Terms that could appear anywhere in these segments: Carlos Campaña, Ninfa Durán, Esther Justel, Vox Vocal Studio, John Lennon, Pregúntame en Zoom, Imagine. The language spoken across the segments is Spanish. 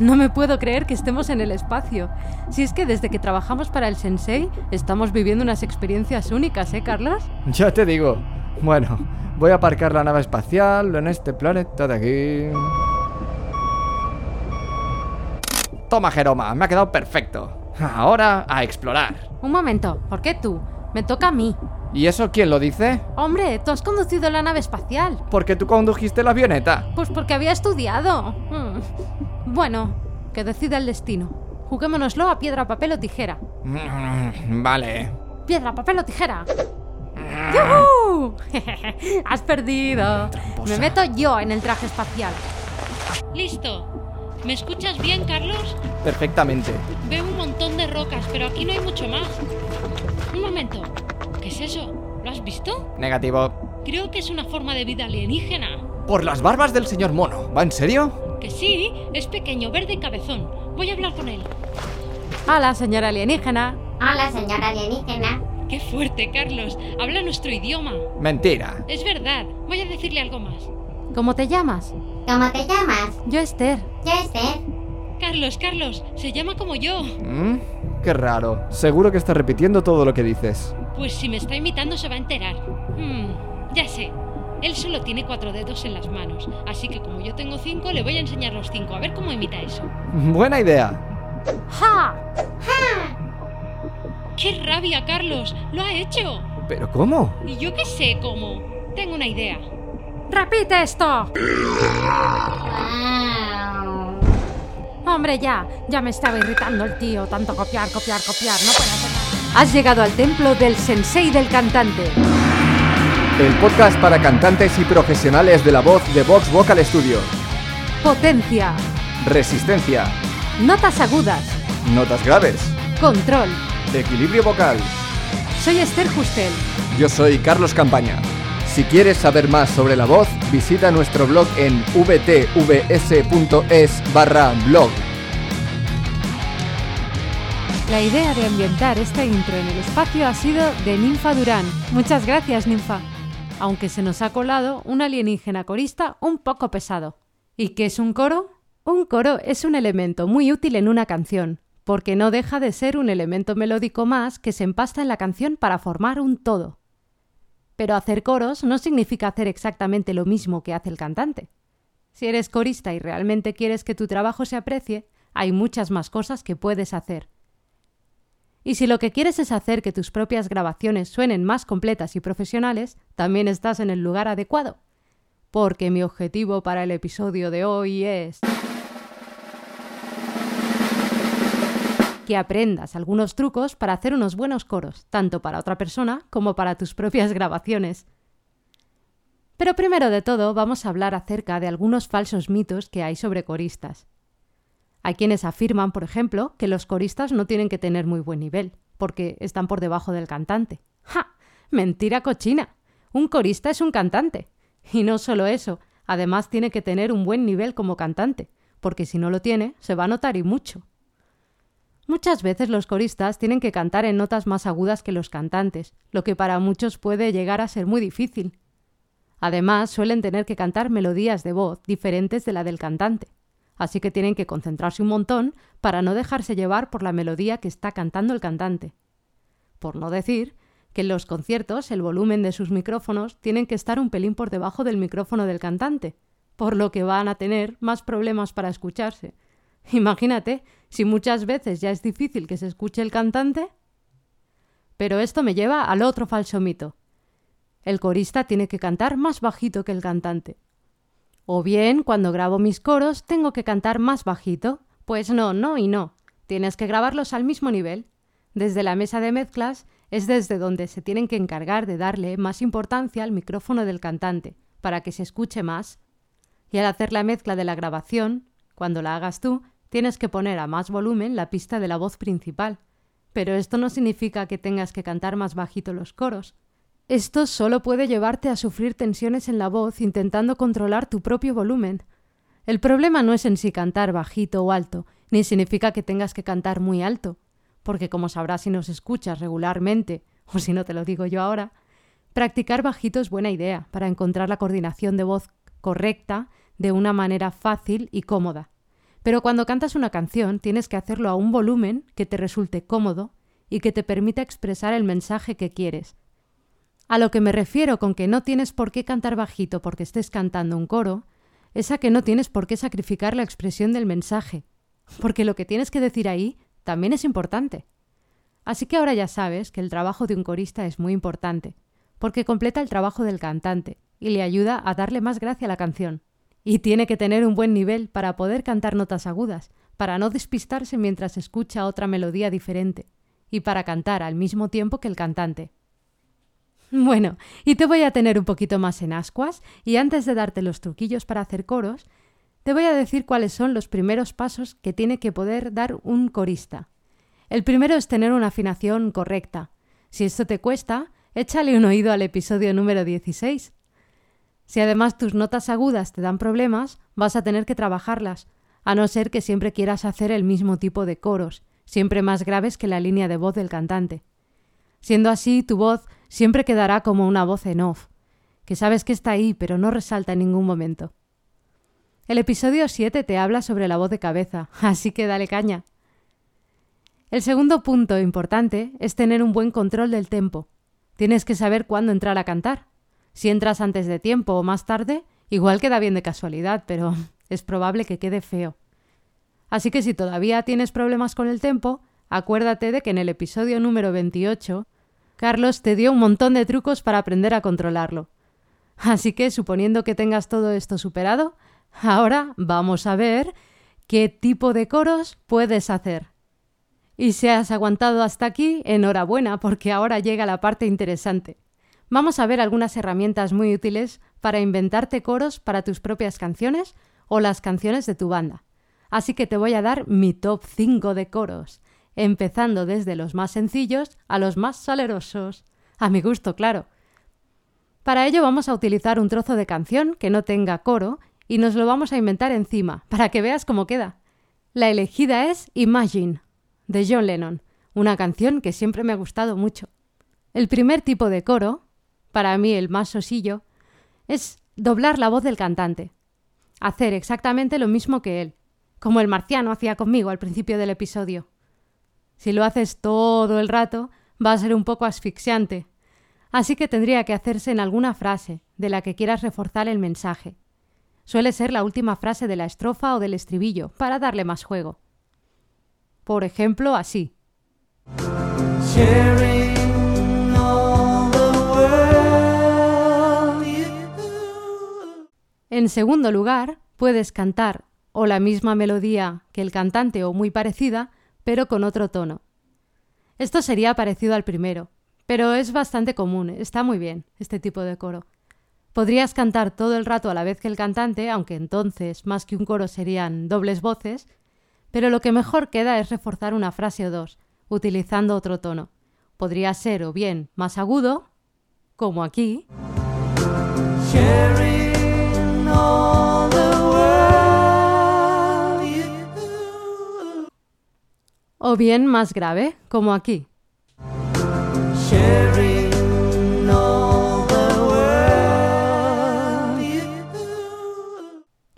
No me puedo creer que estemos en el espacio. Si es que desde que trabajamos para el Sensei estamos viviendo unas experiencias únicas, ¿eh, Carlos? Ya te digo. Bueno, voy a aparcar la nave espacial en este planeta de aquí. Toma, Jeroma, me ha quedado perfecto. Ahora a explorar. Un momento, ¿por qué tú? Me toca a mí. ¿Y eso quién lo dice? Hombre, tú has conducido la nave espacial. ¿Por qué tú condujiste la avioneta? Pues porque había estudiado. Bueno, que decida el destino. Juguémonoslo a piedra, papel o tijera. Vale. Piedra, papel o tijera. ¡Yuhu! Has perdido. Tramposa. Me meto yo en el traje espacial. Listo. ¿Me escuchas bien, Carlos? Perfectamente. Veo un montón de rocas, pero aquí no hay mucho más. Un momento. ¿Qué es eso? ¿Lo has visto? Negativo. Creo que es una forma de vida alienígena. Por las barbas del señor mono. ¿Va en serio? Que sí. Es pequeño, verde y cabezón. Voy a hablar con él. Hola, señora alienígena. Hola, señora alienígena. ¡Qué fuerte, Carlos! ¡Habla nuestro idioma! ¡Mentira! Es verdad, voy a decirle algo más. ¿Cómo te llamas? ¿Cómo te llamas? Yo, Esther. Yo, Esther. Carlos, se llama como yo. ¡Qué raro! Seguro que está repitiendo todo lo que dices. Pues si me está imitando se va a enterar. Ya sé, él solo tiene 4 dedos en las manos, así que como yo tengo 5, le voy a enseñar los 5, a ver cómo imita eso. ¡Buena idea! ¡Ja! ¡Ja! ¡Qué rabia, Carlos! ¡Lo ha hecho! ¿Pero cómo? Y yo qué sé cómo. Tengo una idea. ¡Repite esto! Hombre, ya me estaba irritando el tío. Tanto copiar. No puedo hacer nada. Has llegado al templo del Sensei del Cantante. El podcast para cantantes y profesionales de la voz de Vox Vocal Studio. Potencia. Resistencia. Notas agudas. Notas graves. Control. Equilibrio vocal. Soy Esther Justel. Yo soy Carlos Campaña. Si quieres saber más sobre la voz, visita nuestro blog en vtvs.es/blog. La idea de ambientar esta intro en el espacio ha sido de Ninfa Durán. Muchas gracias, Ninfa. Aunque se nos ha colado un alienígena corista un poco pesado. ¿Y qué es un coro? Un coro es un elemento muy útil en una canción, porque no deja de ser un elemento melódico más que se empasta en la canción para formar un todo. Pero hacer coros no significa hacer exactamente lo mismo que hace el cantante. Si eres corista y realmente quieres que tu trabajo se aprecie, hay muchas más cosas que puedes hacer. Y si lo que quieres es hacer que tus propias grabaciones suenen más completas y profesionales, también estás en el lugar adecuado. Porque mi objetivo para el episodio de hoy es que aprendas algunos trucos para hacer unos buenos coros, tanto para otra persona como para tus propias grabaciones. Pero primero de todo vamos a hablar acerca de algunos falsos mitos que hay sobre coristas. Hay quienes afirman, por ejemplo, que los coristas no tienen que tener muy buen nivel, porque están por debajo del cantante. ¡Ja! ¡Mentira cochina! Un corista es un cantante. Y no solo eso, además tiene que tener un buen nivel como cantante, porque si no lo tiene, se va a notar y mucho. Muchas veces los coristas tienen que cantar en notas más agudas que los cantantes, lo que para muchos puede llegar a ser muy difícil. Además, suelen tener que cantar melodías de voz diferentes de la del cantante, así que tienen que concentrarse un montón para no dejarse llevar por la melodía que está cantando el cantante. Por no decir que en los conciertos el volumen de sus micrófonos tienen que estar un pelín por debajo del micrófono del cantante, por lo que van a tener más problemas para escucharse. Imagínate, si muchas veces ya es difícil que se escuche el cantante. Pero esto me lleva al otro falso mito. El corista tiene que cantar más bajito que el cantante. O bien, cuando grabo mis coros, tengo que cantar más bajito. Pues no. Tienes que grabarlos al mismo nivel. Desde la mesa de mezclas es desde donde se tienen que encargar de darle más importancia al micrófono del cantante, para que se escuche más. Y al hacer la mezcla de la grabación, cuando la hagas tú, tienes que poner a más volumen la pista de la voz principal. Pero esto no significa que tengas que cantar más bajito los coros. Esto solo puede llevarte a sufrir tensiones en la voz intentando controlar tu propio volumen. El problema no es en sí cantar bajito o alto, ni significa que tengas que cantar muy alto, porque como sabrás si nos escuchas regularmente, o si no te lo digo yo ahora, practicar bajito es buena idea para encontrar la coordinación de voz correcta de una manera fácil y cómoda. Pero cuando cantas una canción tienes que hacerlo a un volumen que te resulte cómodo y que te permita expresar el mensaje que quieres. A lo que me refiero con que no tienes por qué cantar bajito porque estés cantando un coro, es a que no tienes por qué sacrificar la expresión del mensaje, porque lo que tienes que decir ahí también es importante. Así que ahora ya sabes que el trabajo de un corista es muy importante, porque completa el trabajo del cantante y le ayuda a darle más gracia a la canción. Y tiene que tener un buen nivel para poder cantar notas agudas, para no despistarse mientras escucha otra melodía diferente, y para cantar al mismo tiempo que el cantante. Bueno, y te voy a tener un poquito más en ascuas, y antes de darte los truquillos para hacer coros, te voy a decir cuáles son los primeros pasos que tiene que poder dar un corista. El primero es tener una afinación correcta. Si esto te cuesta, échale un oído al episodio número 16. Si además tus notas agudas te dan problemas, vas a tener que trabajarlas, a no ser que siempre quieras hacer el mismo tipo de coros, siempre más graves que la línea de voz del cantante. Siendo así, tu voz siempre quedará como una voz en off, que sabes que está ahí pero no resalta en ningún momento. El episodio 7 te habla sobre la voz de cabeza, así que dale caña. El segundo punto importante es tener un buen control del tempo. Tienes que saber cuándo entrar a cantar. Si entras antes de tiempo o más tarde, igual queda bien de casualidad, pero es probable que quede feo. Así que si todavía tienes problemas con el tempo, acuérdate de que en el episodio número 28, Carlos te dio un montón de trucos para aprender a controlarlo. Así que, suponiendo que tengas todo esto superado, ahora vamos a ver qué tipo de coros puedes hacer. Y si has aguantado hasta aquí, enhorabuena, porque ahora llega la parte interesante. Vamos a ver algunas herramientas muy útiles para inventarte coros para tus propias canciones o las canciones de tu banda. Así que te voy a dar mi top 5 de coros, empezando desde los más sencillos a los más salerosos. A mi gusto, claro. Para ello vamos a utilizar un trozo de canción que no tenga coro y nos lo vamos a inventar encima, para que veas cómo queda. La elegida es Imagine, de John Lennon, una canción que siempre me ha gustado mucho. El primer tipo de coro, para mí el más sosillo, es doblar la voz del cantante. Hacer exactamente lo mismo que él, como el marciano hacía conmigo al principio del episodio. Si lo haces todo el rato, va a ser un poco asfixiante. Así que tendría que hacerse en alguna frase de la que quieras reforzar el mensaje. Suele ser la última frase de la estrofa o del estribillo, para darle más juego. Por ejemplo, así. En segundo lugar, puedes cantar o la misma melodía que el cantante o muy parecida, pero con otro tono. Esto sería parecido al primero, pero es bastante común, está muy bien este tipo de coro. Podrías cantar todo el rato a la vez que el cantante, aunque entonces más que un coro serían dobles voces, pero lo que mejor queda es reforzar una frase o dos, utilizando otro tono. Podría ser o bien más agudo, como aquí, o bien más grave, como aquí.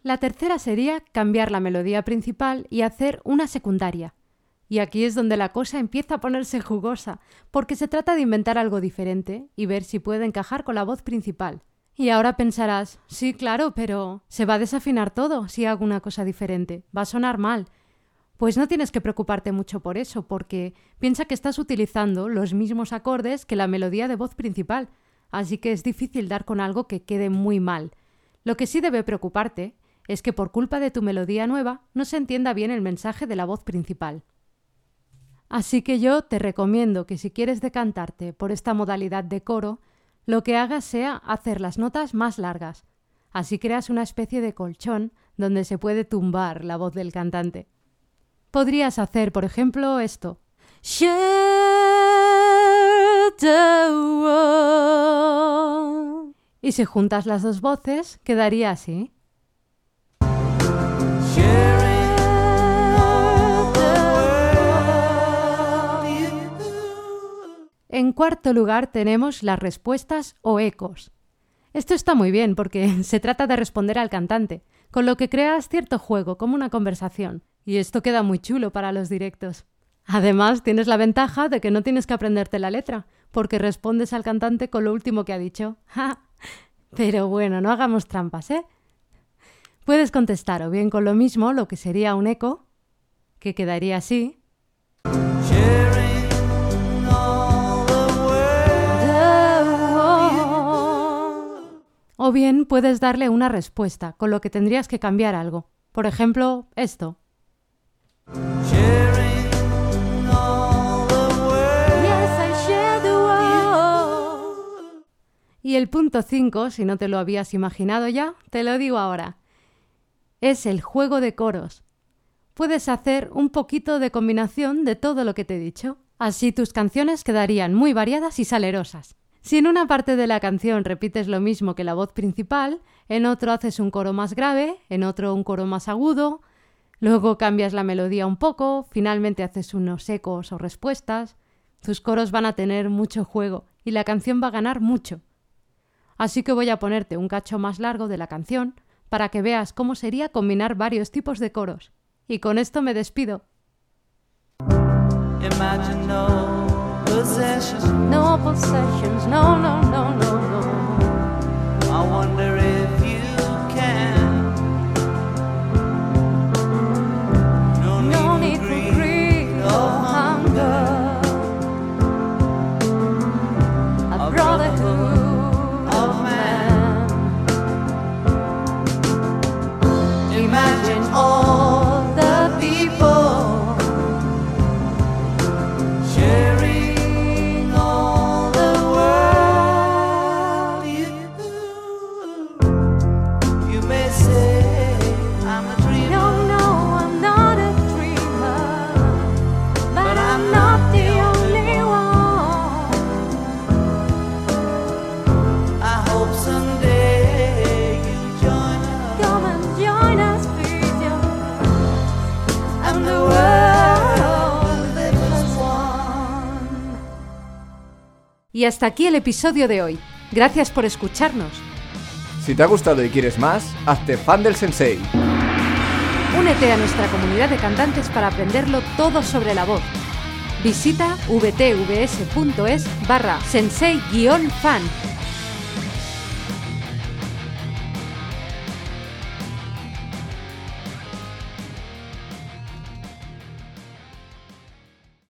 La tercera sería cambiar la melodía principal y hacer una secundaria. Y aquí es donde la cosa empieza a ponerse jugosa, porque se trata de inventar algo diferente y ver si puede encajar con la voz principal. Y ahora pensarás, sí, claro, pero se va a desafinar todo si hago una cosa diferente, va a sonar mal. Pues no tienes que preocuparte mucho por eso, porque piensa que estás utilizando los mismos acordes que la melodía de voz principal, así que es difícil dar con algo que quede muy mal. Lo que sí debe preocuparte es que por culpa de tu melodía nueva no se entienda bien el mensaje de la voz principal. Así que yo te recomiendo que si quieres decantarte por esta modalidad de coro, lo que hagas sea hacer las notas más largas. Así creas una especie de colchón donde se puede tumbar la voz del cantante. Podrías hacer, por ejemplo, esto. Y si juntas las dos voces, quedaría así. En cuarto lugar tenemos las respuestas o ecos. Esto está muy bien porque se trata de responder al cantante, con lo que creas cierto juego, como una conversación. Y esto queda muy chulo para los directos. Además, tienes la ventaja de que no tienes que aprenderte la letra, porque respondes al cantante con lo último que ha dicho. Pero bueno, no hagamos trampas, ¿eh? Puedes contestar o bien con lo mismo, lo que sería un eco, que quedaría así. O bien puedes darle una respuesta, con lo que tendrías que cambiar algo. Por ejemplo, esto. Y el punto 5, si no te lo habías imaginado ya, te lo digo ahora. Es el juego de coros. Puedes hacer un poquito de combinación de todo lo que te he dicho. Así tus canciones quedarían muy variadas y salerosas. Si en una parte de la canción repites lo mismo que la voz principal, en otro haces un coro más grave, en otro un coro más agudo, luego cambias la melodía un poco, finalmente haces unos ecos o respuestas. Tus coros van a tener mucho juego y la canción va a ganar mucho. Así que voy a ponerte un cacho más largo de la canción para que veas cómo sería combinar varios tipos de coros. Y con esto me despido. Imagine no possessions, no possessions, no, no, no, no, no. I wonder if you can. No need, no need for greed or hunger. A brotherhood. Imagine all the people sharing all the world. You may say I'm a dreamer. No, I'm not a dreamer, but I'm not the only one. I hope someday. Y hasta aquí el episodio de hoy. Gracias por escucharnos. Si te ha gustado y quieres más, hazte fan del Sensei. Únete a nuestra comunidad de cantantes para aprenderlo todo sobre la voz. Visita vtvs.es/sensei-fan.